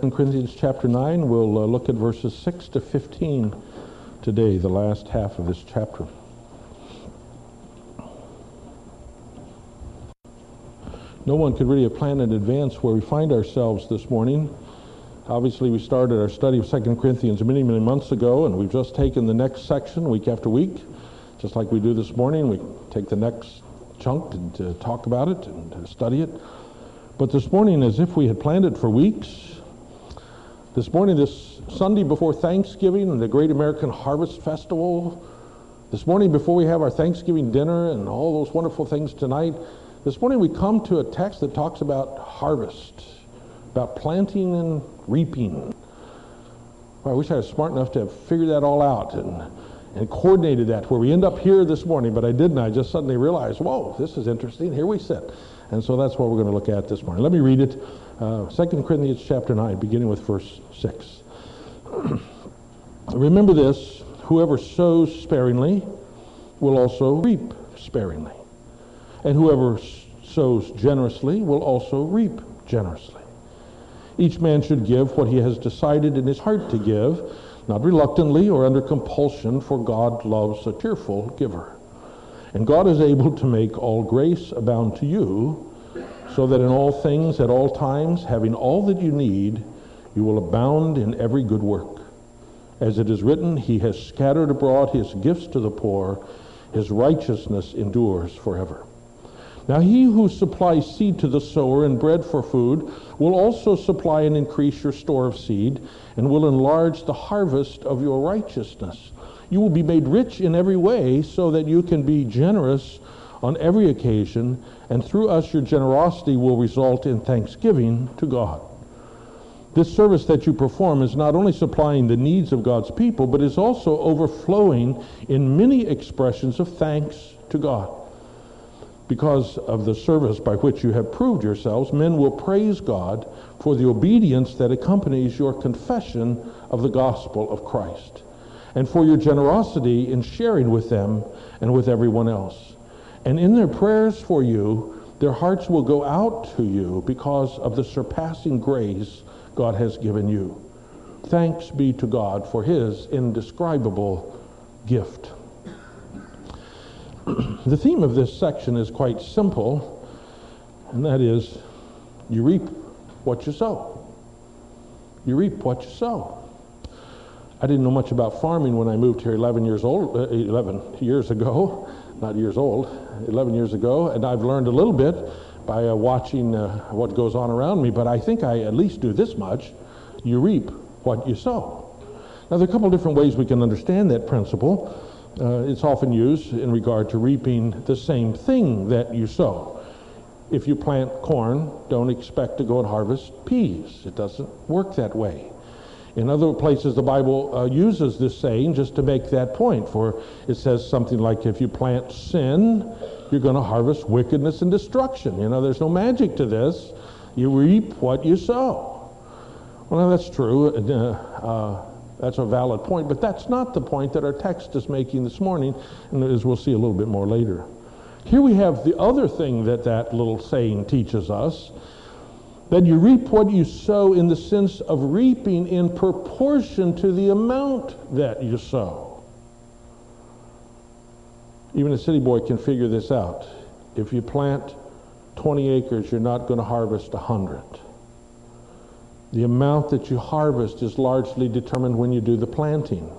2 Corinthians chapter 9, we'll look at verses 6 to 15 today, the last half of this chapter. No one could really have planned in advance where we find ourselves this morning. Obviously, we started our study of 2 Corinthians many, many months ago, and we've just taken the next section week after week. Just like we do this morning, we take the next chunk and talk about it and study it. But this morning, as if we had planned it for weeks, this morning, this Sunday before Thanksgiving and the Great American Harvest Festival, this morning before we have our Thanksgiving dinner and all those wonderful things tonight, this morning we come to a text that talks about harvest, about planting and reaping. Well, I wish I was smart enough to have figured that all out and coordinated that where we end up here this morning, but I didn't. I just suddenly realized, whoa, this is interesting. Here we sit. And so that's what we're going to look at this morning. Let me read it. 2 Corinthians chapter 9, beginning with verse 6. Remember this, whoever sows sparingly will also reap sparingly. And whoever sows generously will also reap generously. Each man should give what he has decided in his heart to give, not reluctantly or under compulsion, for God loves a cheerful giver. And God is able to make all grace abound to you, so that in all things, at all times, having all that you need, you will abound in every good work. As it is written, he has scattered abroad his gifts to the poor, his righteousness endures forever. Now he who supplies seed to the sower and bread for food will also supply and increase your store of seed and will enlarge the harvest of your righteousness. You will be made rich in every way so that you can be generous on every occasion, and through us your generosity will result in thanksgiving to God. This service that you perform is not only supplying the needs of God's people, but is also overflowing in many expressions of thanks to God. Because of the service by which you have proved yourselves, men will praise God for the obedience that accompanies your confession of the gospel of Christ, and for your generosity in sharing with them and with everyone else. And in their prayers for you, their hearts will go out to you because of the surpassing grace God has given you. Thanks be to God for his indescribable gift. The theme of this section is quite simple, and that is, you reap what you sow. You reap what you sow. I didn't know much about farming when I moved here 11 years ago, and I've learned a little bit by watching what goes on around me, but I think I at least do this much: you reap what you sow. Now, there are a couple different ways we can understand that principle. It's often used in regard to reaping the same thing that you sow. If you plant corn, don't expect to go and harvest peas. It doesn't work that way. In other places, the Bible uses this saying just to make that point, for it says something like, if you plant sin, you're going to harvest wickedness and destruction. You know, there's no magic to this. You reap what you sow. Well, now that's true. That's a valid point, but that's not the point that our text is making this morning, and as we'll see a little bit more later. Here we have the other thing that little saying teaches us, that you reap what you sow in the sense of reaping in proportion to the amount that you sow. Even a city boy can figure this out. If you plant 20 acres, you're not going to harvest 100. The amount that you harvest is largely determined when you do the planting,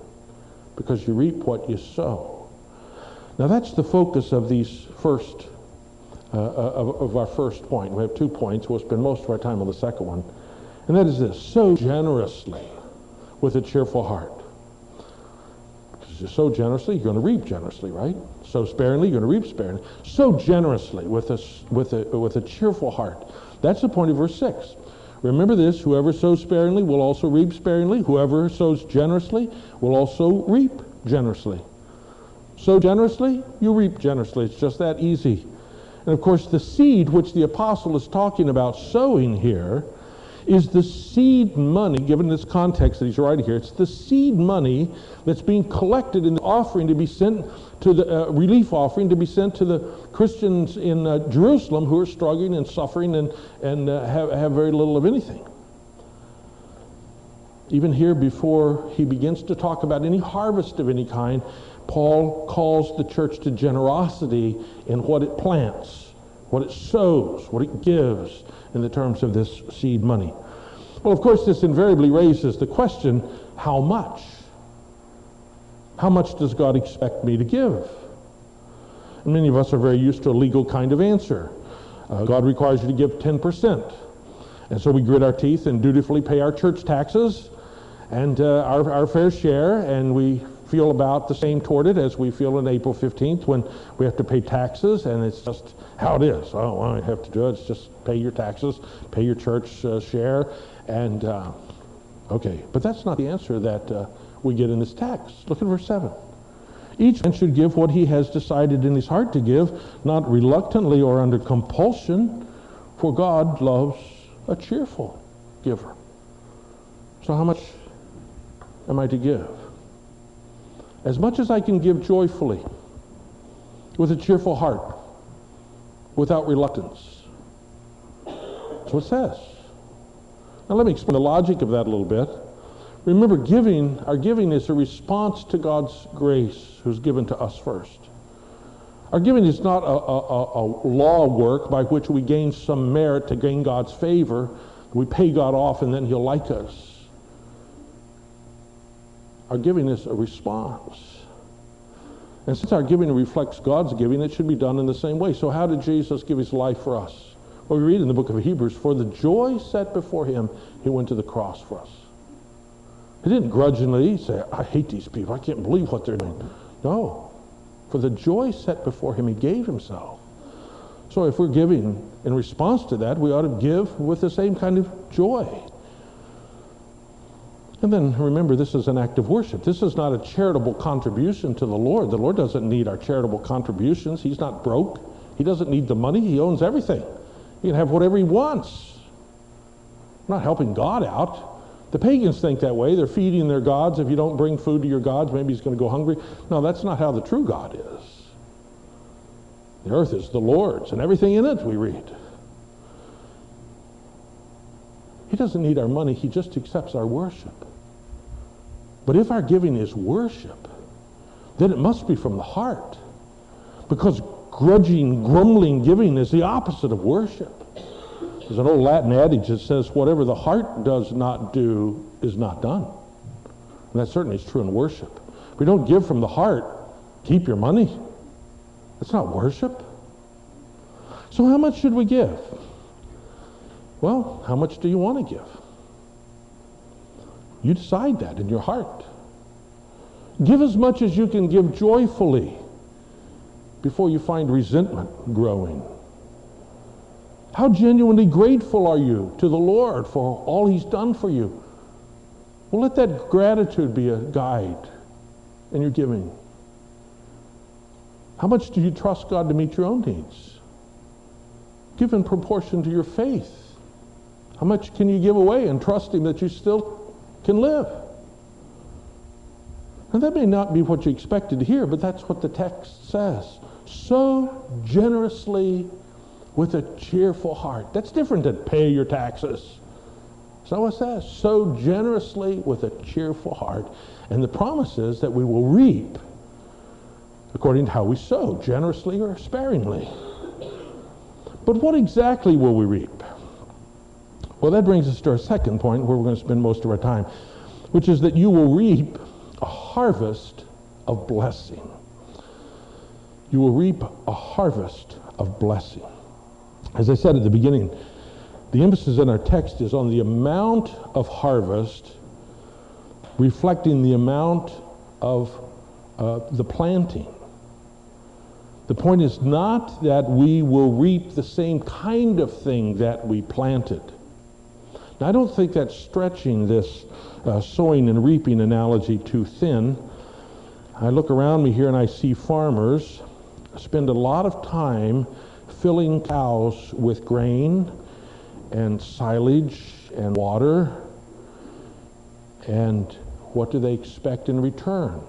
because you reap what you sow. Now that's the focus of these first, of our first point. We have 2 points. We'll spend most of our time on the second one. And that is this: sow generously with a cheerful heart. Because you sow generously, you're going to reap generously, right? Sow sparingly, you're going to reap sparingly. Sow generously with a cheerful heart. That's the point of verse 6. Remember this, whoever sows sparingly will also reap sparingly. Whoever sows generously will also reap generously. Sow generously, you reap generously. It's just that easy. And of course, the seed which the apostle is talking about sowing here is the seed money, given this context that he's writing here, it's the seed money that's being collected in the offering to be sent to the relief offering to be sent to the Christians in Jerusalem who are struggling and suffering and have very little of anything. Even here, before he begins to talk about any harvest of any kind, Paul calls the church to generosity in what it plants, what it sows, what it gives in the terms of this seed money. Well, of course, this invariably raises the question, how much? How much does God expect me to give? And many of us are very used to a legal kind of answer. God requires you to give 10%. And so we grit our teeth and dutifully pay our church taxes and our fair share, and we feel about the same toward it as we feel on April 15th when we have to pay taxes, and it's just how it is. Oh, I have to do it. It's just pay your taxes, pay your church share, and okay. But that's not the answer that we get in this text. Look at verse 7. Each man should give what he has decided in his heart to give, not reluctantly or under compulsion, for God loves a cheerful giver. So how much am I to give? As much as I can give joyfully, with a cheerful heart, without reluctance. That's what it says. Now let me explain the logic of that a little bit. Remember, our giving is a response to God's grace who's given to us first. Our giving is not a law work by which we gain some merit to gain God's favor. We pay God off and then he'll like us. Our giving is a response. And since our giving reflects God's giving, it should be done in the same way. So how did Jesus give his life for us? Well, we read in the book of Hebrews, for the joy set before him, he went to the cross for us. He didn't grudgingly say, I hate these people. I can't believe what they're doing. No. For the joy set before him, he gave himself. So if we're giving in response to that, we ought to give with the same kind of joy. And then remember, this is an act of worship. This is not a charitable contribution to the Lord. The Lord doesn't need our charitable contributions. He's not broke. He doesn't need the money. He owns everything. He can have whatever he wants. We're not helping God out. The pagans think that way. They're feeding their gods. If you don't bring food to your gods, maybe he's going to go hungry. No, that's not how the true God is. The earth is the Lord's, and everything in it, we read. He doesn't need our money. He just accepts our worship. But if our giving is worship, then it must be from the heart, because grudging, grumbling giving is the opposite of worship. There's an old Latin adage that says, whatever the heart does not do is not done. And that certainly is true in worship. If we don't give from the heart, keep your money. That's not worship. So how much should we give? Well, how much do you want to give? You decide that in your heart. Give as much as you can give joyfully before you find resentment growing. How genuinely grateful are you to the Lord for all he's done for you? Well, let that gratitude be a guide in your giving. How much do you trust God to meet your own needs? Give in proportion to your faith. How much can you give away and trust him that you still can live? Now, that may not be what you expected to hear, but that's what the text says. So generously with a cheerful heart. That's different than pay your taxes. So it says, so generously with a cheerful heart. And the promise is that we will reap according to how we sow, generously or sparingly. But what exactly will we reap? Well, that brings us to our second point where we're going to spend most of our time, which is that you will reap a harvest of blessing. You will reap a harvest of blessing. As I said at the beginning, the emphasis in our text is on the amount of harvest reflecting the amount of the planting. The point is not that we will reap the same kind of thing that we planted. Now, I don't think that's stretching this sowing and reaping analogy too thin. I look around me here and I see farmers spend a lot of time filling cows with grain and silage and water, and what do they expect in return?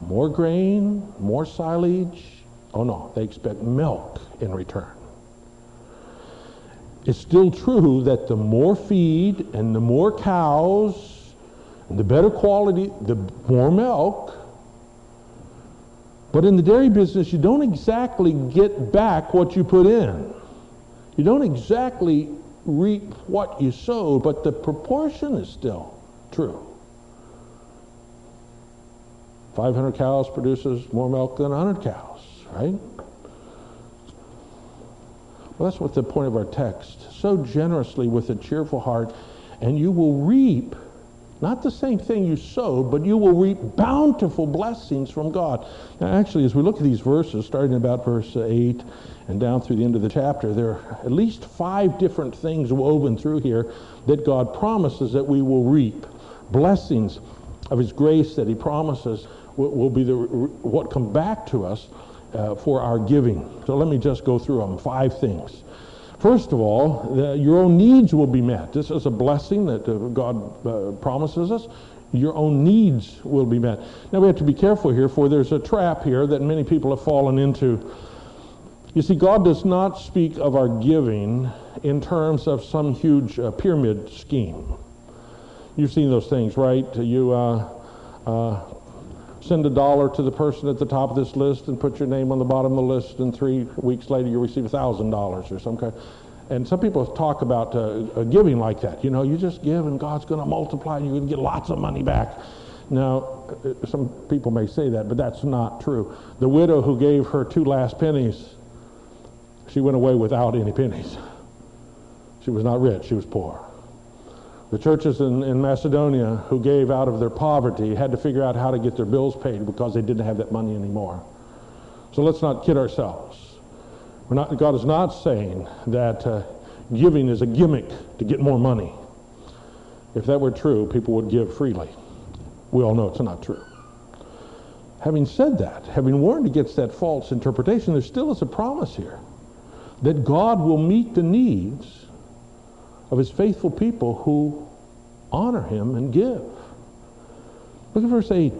More grain, more silage? Oh no, they expect milk in return. It's still true that the more feed and the more cows the better quality, the more milk. But in the dairy business, you don't exactly get back what you put in. You don't exactly reap what you sow, but the proportion is still true. 500 cows produces more milk than 100 cows, right? Well, that's what the point of our text. Sow generously with a cheerful heart, and you will reap, not the same thing you sow, but you will reap bountiful blessings from God. Now, actually, as we look at these verses, starting about verse 8 and down through the end of the chapter, there are at least 5 different things woven through here that God promises that we will reap. Blessings of His grace that He promises will be what come back to us for our giving. So let me just go through them, 5 things. First of all, your own needs will be met. This is a blessing that God promises us. Your own needs will be met. Now we have to be careful here, for there's a trap here that many people have fallen into. You see, God does not speak of our giving in terms of some huge pyramid scheme. You've seen those things, right? You send $1 to the person at the top of this list and put your name on the bottom of the list, and 3 weeks later you receive $1,000 or some kind. And some people talk about giving like that. You know, you just give and God's going to multiply and you're going to get lots of money back. Now, some people may say that, but that's not true. The widow who gave her 2 last pennies, she went away without any pennies. She was not rich, she was poor. The churches in Macedonia who gave out of their poverty had to figure out how to get their bills paid because they didn't have that money anymore. So let's not kid ourselves. God is not saying that giving is a gimmick to get more money. If that were true, people would give freely. We all know it's not true. Having said that, having warned against that false interpretation, there still is a promise here that God will meet the needs of His faithful people who honor Him and give. Look at verse 8.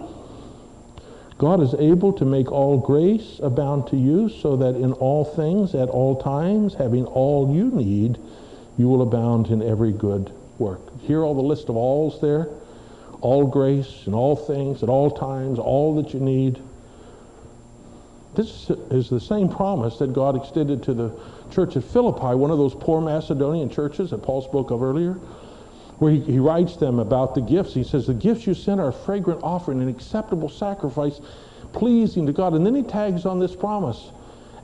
God is able to make all grace abound to you, so that in all things, at all times, having all you need, you will abound in every good work. Hear all the list of alls there. All grace and all things at all times, all that you need. This is the same promise that God extended to the church at Philippi, one of those poor Macedonian churches that Paul spoke of earlier, where he writes them about the gifts. He says, the gifts you sent are a fragrant offering, an acceptable sacrifice, pleasing to God. And then he tags on this promise,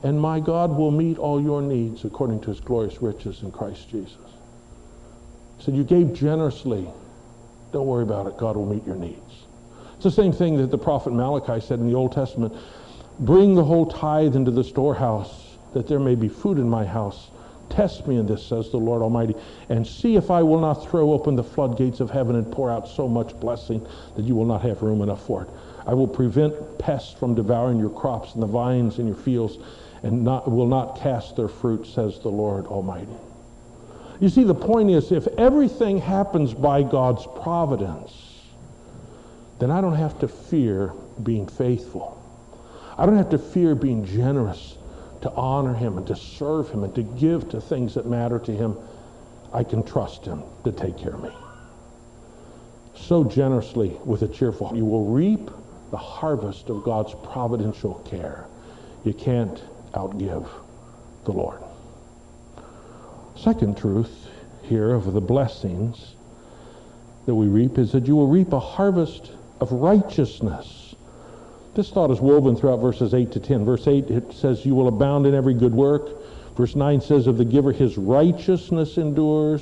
and my God will meet all your needs according to His glorious riches in Christ Jesus. So you gave generously. Don't worry about it. God will meet your needs. It's the same thing that the prophet Malachi said in the Old Testament. Bring the whole tithe into the storehouse, that there may be food in my house. Test me in this, says the Lord Almighty, and see if I will not throw open the floodgates of heaven and pour out so much blessing that you will not have room enough for it. I will prevent pests from devouring your crops and the vines in your fields, and will not cast their fruit, says the Lord Almighty. You see, the point is, if everything happens by God's providence, then I don't have to fear being faithful. I don't have to fear being generous, to honor Him and to serve Him and to give to things that matter to Him. I can trust Him to take care of me. So generously with a cheerful heart, you will reap the harvest of God's providential care. You can't outgive the Lord. Second truth here of the blessings that we reap is that you will reap a harvest of righteousness. This thought is woven throughout verses 8 to 10. Verse 8, it says, you will abound in every good work. Verse 9 says of the giver, his righteousness endures.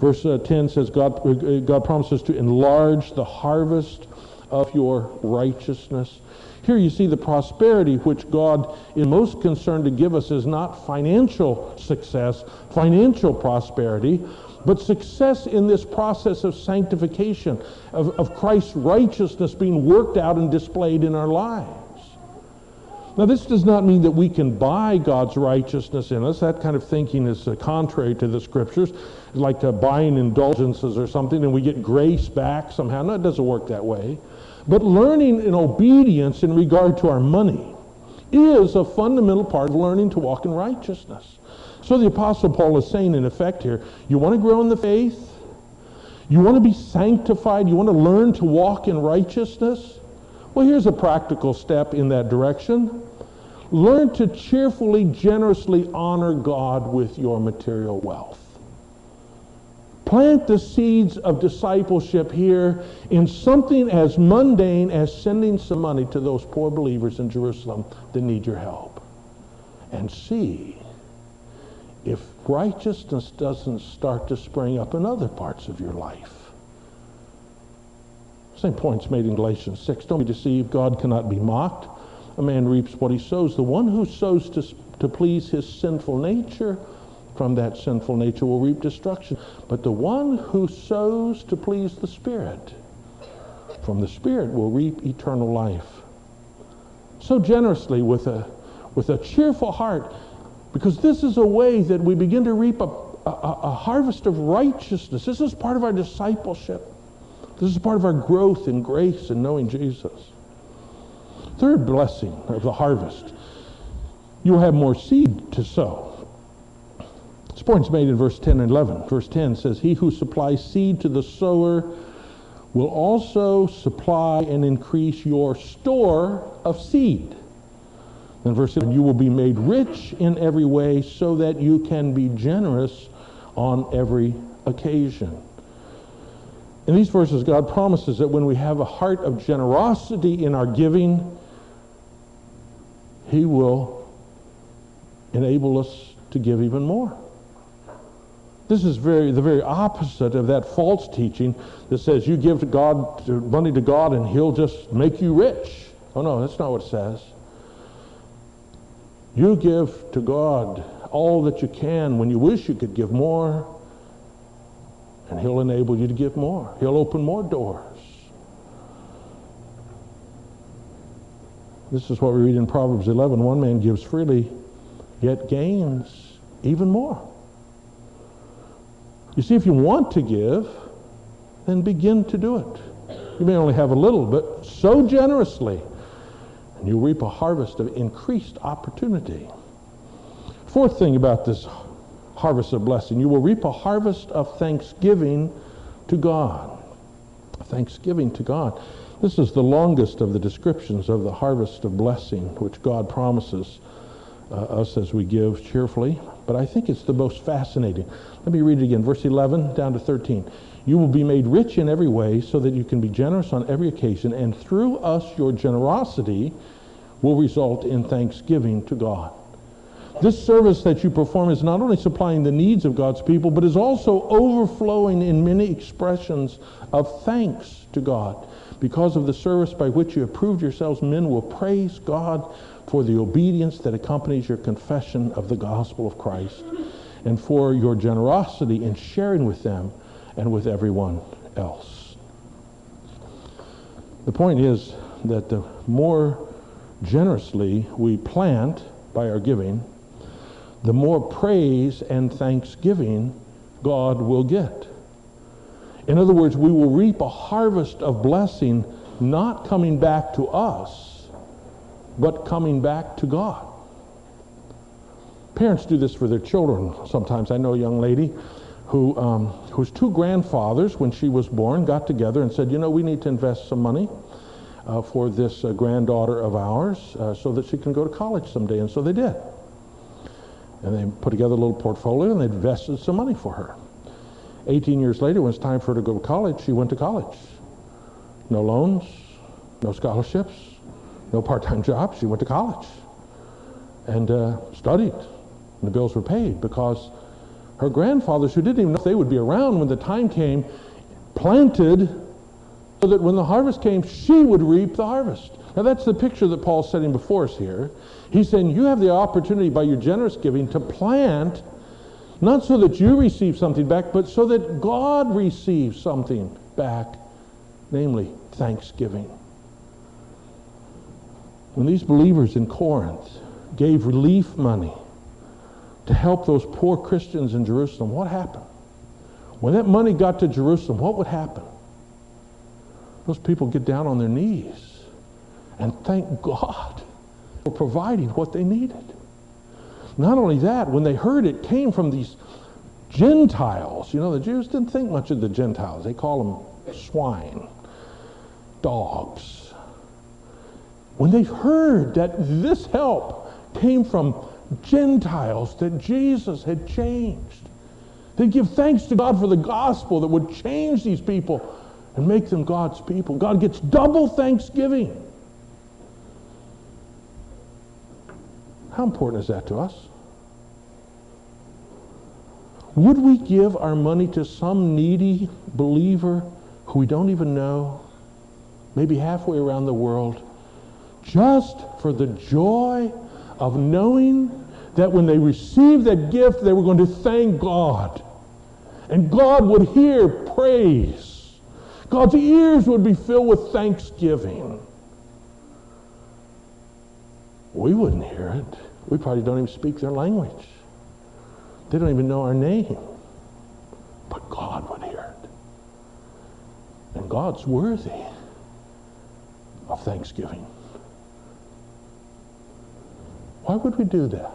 Verse 10 says God promises to enlarge the harvest of your righteousness. Here you see the prosperity which God is most concerned to give us is not financial success, financial prosperity, but success in this process of sanctification, of Christ's righteousness being worked out and displayed in our lives. Now, this does not mean that we can buy God's righteousness in us. That kind of thinking is contrary to the Scriptures, like buying indulgences or something, and we get grace back somehow. No, it doesn't work that way. But learning in obedience in regard to our money is a fundamental part of learning to walk in righteousness. So the Apostle Paul is saying, in effect here, you want to grow in the faith, You want to be sanctified? You want to learn to walk in righteousness? Well, here's a practical step in that direction. Learn to cheerfully, generously honor God with your material wealth. Plant the seeds of discipleship here in something as mundane as sending some money to those poor believers in Jerusalem that need your help. And see if righteousness doesn't start to spring up in other parts of your life. Same point's made in Galatians 6. Don't be deceived. God cannot be mocked. A man reaps what he sows. The one who sows to please his sinful nature, from that sinful nature will reap destruction. But the one who sows to please the Spirit, from the Spirit will reap eternal life. So generously, with a cheerful heart, because this is a way that we begin to reap a harvest of righteousness. This is part of our discipleship. This is part of our growth in grace and knowing Jesus. Third blessing of the harvest, you'll have more seed to sow. This point's made in verse 10 and 11. Verse 10 says, he who supplies seed to the sower will also supply and increase your store of seed. Then verse 11, you will be made rich in every way so that you can be generous on every occasion. In these verses, God promises that when we have a heart of generosity in our giving, he will enable us to give even more. This is the very opposite of that false teaching that says you give money to God and he'll just make you rich. Oh no, that's not what it says. You give to God all that you can when you wish you could give more, and he'll enable you to give more. He'll open more doors. This is what we read in Proverbs 11. One man gives freely, yet gains even more. You see, if you want to give, then begin to do it. You may only have a little, but sow generously, and you reap a harvest of increased opportunity. Fourth thing about this harvest of blessing, you will reap a harvest of thanksgiving to God. Thanksgiving to God. This is the longest of the descriptions of the harvest of blessing which God promises us as we give cheerfully, but I think it's the most fascinating. Let me read it again, verse 11 down to 13. You will be made rich in every way so that you can be generous on every occasion, and through us your generosity will result in thanksgiving to God. This service that you perform is not only supplying the needs of God's people, but is also overflowing in many expressions of thanks to God. Because of the service by which you have proved yourselves, men will praise God for the obedience that accompanies your confession of the gospel of Christ, and for your generosity in sharing with them and with everyone else. The point is that the more generously we plant by our giving, the more praise and thanksgiving God will get. In other words, we will reap a harvest of blessing not coming back to us, but coming back to God. Parents do this for their children sometimes. I know a young lady whose two grandfathers, when she was born, got together and said, you know, we need to invest some money for this granddaughter of ours so that she can go to college someday. And so they did. And they put together a little portfolio and they invested some money for her. 18 years later, when it's time for her to go to college, she went to college. No loans, no scholarships, no part-time jobs. She went to college and studied. And the bills were paid because her grandfathers, who didn't even know if they would be around when the time came, planted so that when the harvest came, she would reap the harvest. Now that's the picture that Paul's setting before us here. He's saying you have the opportunity by your generous giving to plant, not so that you receive something back, but so that God receives something back, namely thanksgiving. When these believers in Corinth gave relief money to help those poor Christians in Jerusalem, what happened? When that money got to Jerusalem, what would happen? Those people get down on their knees and thank God for providing what they needed. Not only that, when they heard it came from these Gentiles, you know, the Jews didn't think much of the Gentiles. They call them swine, dogs. When they heard that this help came from Gentiles, that Jesus had changed, they give thanks to God for the gospel that would change these people and make them God's people. God gets double thanksgiving. How important is that to us? Would we give our money to some needy believer who we don't even know, maybe halfway around the world, just for the joy of knowing that when they received that gift, they were going to thank God, and God would hear praise. God's ears would be filled with thanksgiving. We wouldn't hear it. We probably don't even speak their language. They don't even know our name. But God would hear it. And God's worthy of thanksgiving. Why would we do that?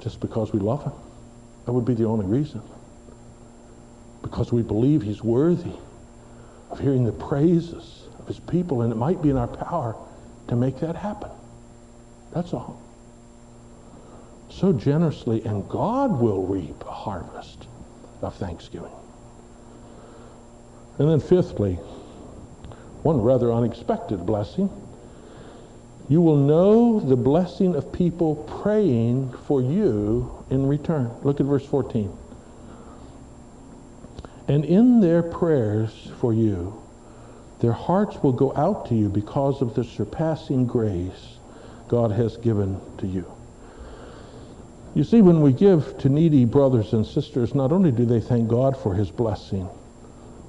Just because we love him. That would be the only reason. Because we believe he's worthy of hearing the praises of his people, and it might be in our power to make that happen. That's all. So generously, and God will reap a harvest of thanksgiving. And then fifthly, one rather unexpected blessing. You will know the blessing of people praying for you in return. Look at verse 14. And in their prayers for you, their hearts will go out to you because of the surpassing grace God has given to you. You see, when we give to needy brothers and sisters, not only do they thank God for his blessing,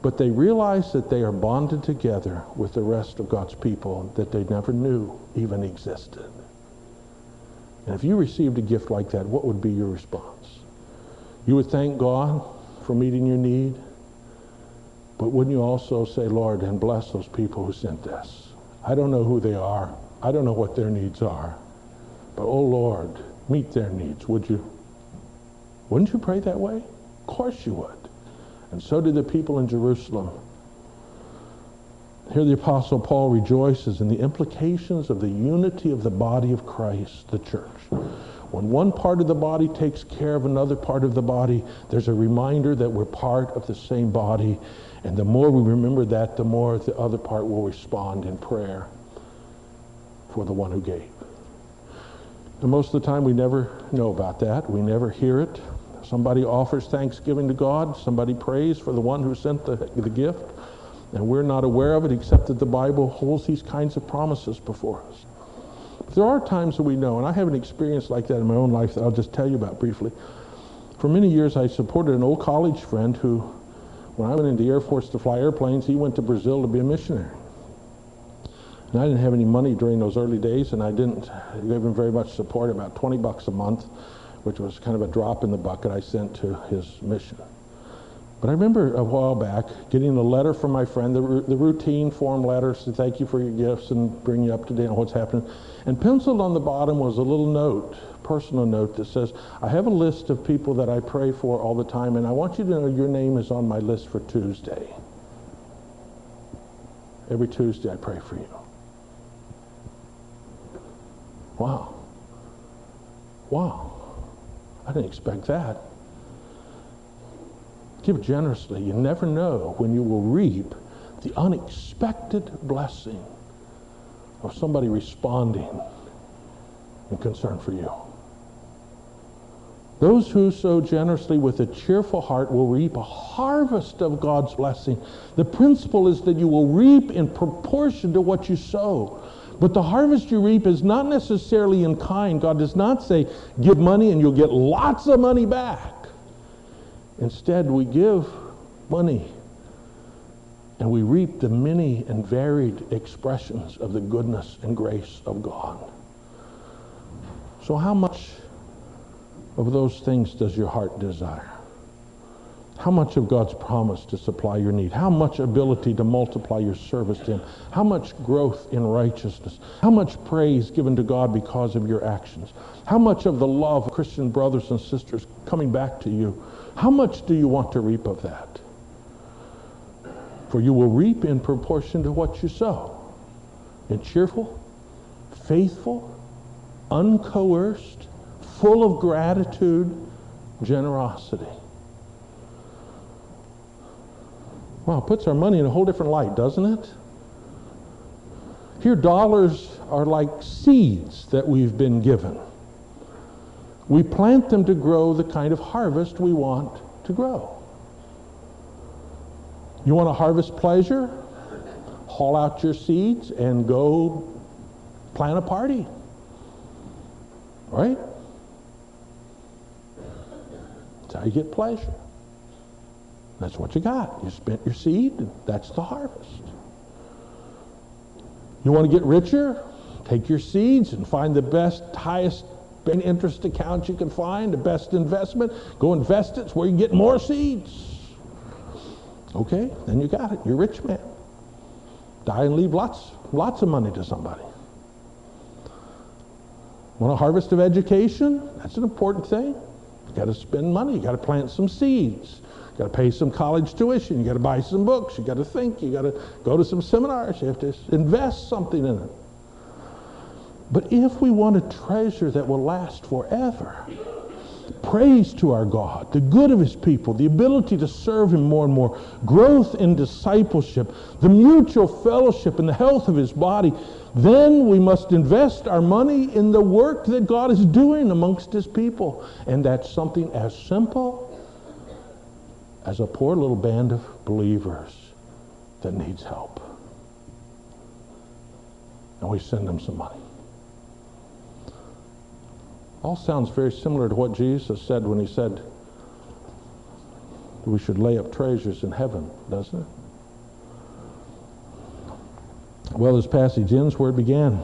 but they realize that they are bonded together with the rest of God's people that they never knew even existed. And if you received a gift like that, what would be your response? You would thank God for meeting your need, but wouldn't you also say, Lord, and bless those people who sent this? I don't know who they are. I don't know what their needs are. But, oh, Lord, meet their needs, would you? Wouldn't you pray that way? Of course you would. And so did the people in Jerusalem. Here the Apostle Paul rejoices in the implications of the unity of the body of Christ, the church. When one part of the body takes care of another part of the body, there's a reminder that we're part of the same body. And the more we remember that, the more the other part will respond in prayer for the one who gave. And most of the time we never know about that. We never hear it. Somebody offers thanksgiving to God. Somebody prays for the one who sent the gift. And we're not aware of it, except that the Bible holds these kinds of promises before us. There are times that we know, and I have an experience like that in my own life that I'll just tell you about briefly. For many years, I supported an old college friend who, when I went into the Air Force to fly airplanes, he went to Brazil to be a missionary. And I didn't have any money during those early days, and I didn't give him very much support, about $20 a month, which was kind of a drop in the bucket I sent to his mission. But I remember a while back getting a letter from my friend, the routine form letter, to thank you for your gifts and bring you up to date on what's happening. And penciled on the bottom was a little note, personal note, that says, I have a list of people that I pray for all the time, and I want you to know your name is on my list for Tuesday. Every Tuesday I pray for you. Wow. Wow. I didn't expect that. Give generously. You never know when you will reap the unexpected blessing of somebody responding in concern for you. Those who sow generously with a cheerful heart will reap a harvest of God's blessing. The principle is that you will reap in proportion to what you sow. But the harvest you reap is not necessarily in kind. God does not say, give money and you'll get lots of money back. Instead, we give money and we reap the many and varied expressions of the goodness and grace of God. So how much of those things does your heart desire? How much of God's promise to supply your need? How much ability to multiply your service to Him? How much growth in righteousness? How much praise given to God because of your actions? How much of the love of Christian brothers and sisters coming back to you? How much do you want to reap of that? For you will reap in proportion to what you sow. In cheerful, faithful, uncoerced, full of gratitude, generosity. Wow, it puts our money in a whole different light, doesn't it? Here, dollars are like seeds that we've been given. We plant them to grow the kind of harvest we want to grow. You want to harvest pleasure? Haul out your seeds and go plan a party. Right? That's how you get pleasure. That's what you got. You spent your seed, and that's the harvest. You want to get richer? Take your seeds and find the best, highest interest account you can find, the best investment. Go invest it where you get more seeds. Okay, then you got it. You're a rich man. Die and leave lots of money to somebody. Want a harvest of education? That's an important thing. You got to spend money. You got to plant some seeds. You got to pay some college tuition. You got to buy some books. You got to think. You got to go to some seminars. You have to invest something in it. But if we want a treasure that will last forever, praise to our God, the good of His people, the ability to serve Him more and more, growth in discipleship, the mutual fellowship and the health of His body, then we must invest our money in the work that God is doing amongst His people. And that's something as simple as a poor little band of believers that needs help. And we send them some money. All sounds very similar to what Jesus said when He said we should lay up treasures in heaven, doesn't it? Well, this passage ends where it began.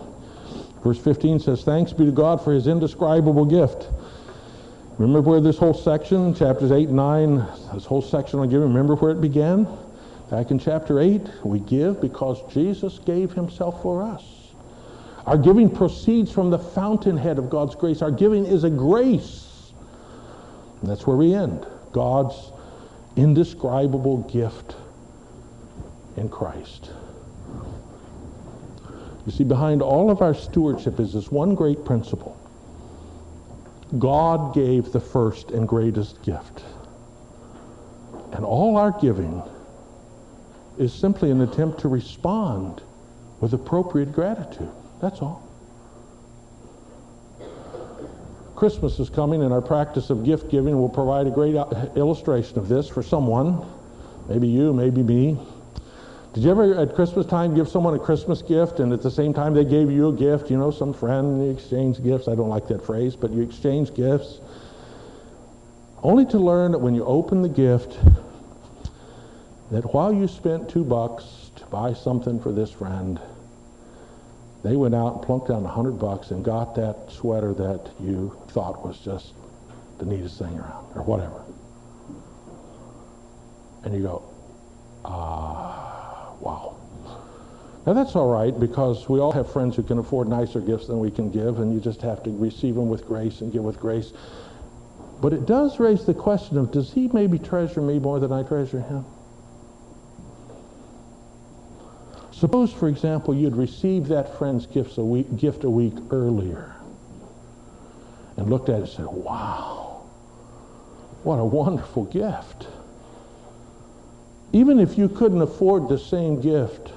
Verse 15 says, "Thanks be to God for His indescribable gift." Remember where this whole section, chapters 8 and 9, this whole section on giving, remember where it began? Back in chapter 8, we give because Jesus gave Himself for us. Our giving proceeds from the fountainhead of God's grace. Our giving is a grace. And that's where we end. God's indescribable gift in Christ. You see, behind all of our stewardship is this one great principle. God gave the first and greatest gift. And all our giving is simply an attempt to respond with appropriate gratitude. That's all. Christmas is coming, and our practice of gift giving will provide a great illustration of this for someone. Maybe you, maybe me. Did you ever at Christmas time give someone a Christmas gift and at the same time they gave you a gift? You know, some friend, you exchange gifts. I don't like that phrase, but you exchange gifts. Only to learn that when you open the gift, that while you spent $2 to buy something for this friend, they went out and plunked down $100 and got that sweater that you thought was just the neatest thing around or whatever. And you go, wow. Now that's all right, because we all have friends who can afford nicer gifts than we can give, and you just have to receive them with grace and give with grace. But it does raise the question of, does he maybe treasure me more than I treasure him? Suppose, for example, you'd received that friend's gift a week earlier and looked at it and said, wow, what a wonderful gift. Even if you couldn't afford the same gift,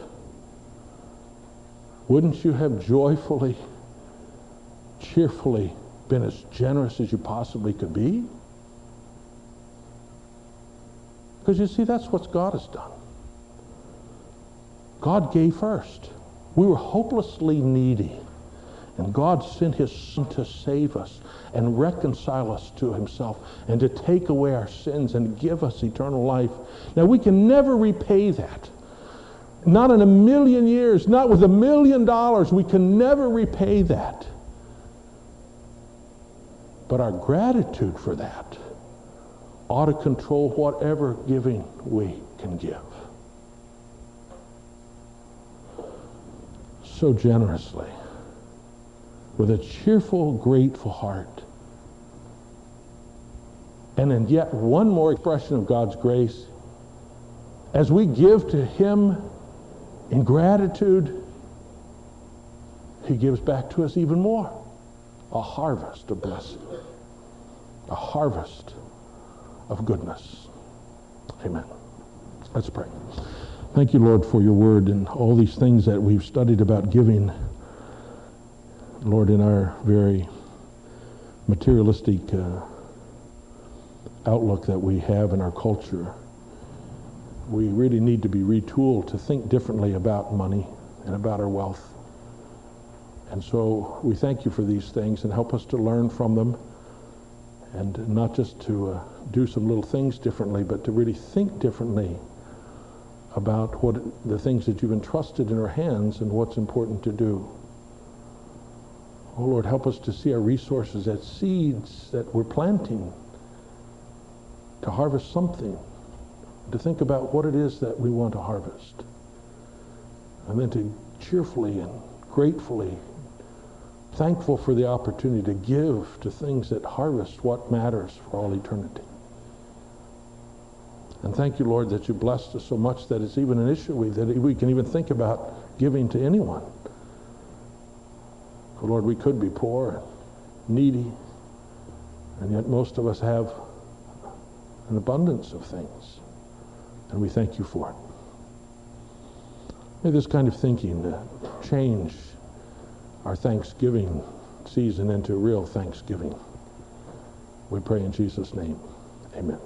wouldn't you have joyfully, cheerfully been as generous as you possibly could be? Because you see, that's what God has done. God gave first. We were hopelessly needy, and God sent His Son to save us and reconcile us to Himself and to take away our sins and give us eternal life. Now, we can never repay that. Not in a million years, not with $1 million. We can never repay that. But our gratitude for that ought to control whatever giving we can give. So generously, with a cheerful, grateful heart. And then yet one more expression of God's grace. As we give to Him in gratitude, He gives back to us even more. A harvest of blessing. A harvest of goodness. Amen. Let's pray. Thank you, Lord, for your word and all these things that we've studied about giving, Lord, in our very materialistic outlook that we have in our culture. We really need to be retooled to think differently about money and about our wealth. And so we thank you for these things, and help us to learn from them, and not just to do some little things differently, but to really think differently about what the things that you've entrusted in our hands and what's important to do. Oh Lord, help us to see our resources as seeds that we're planting to harvest something, to think about what it is that we want to harvest, and then to cheerfully and gratefully, thankful for the opportunity to give to things that harvest what matters for all eternity. And thank you, Lord, that you blessed us so much that it's even an issue that we can even think about giving to anyone. For Lord, we could be poor and needy, and yet most of us have an abundance of things, and we thank you for it. May this kind of thinking change our Thanksgiving season into real Thanksgiving. We pray in Jesus' name. Amen.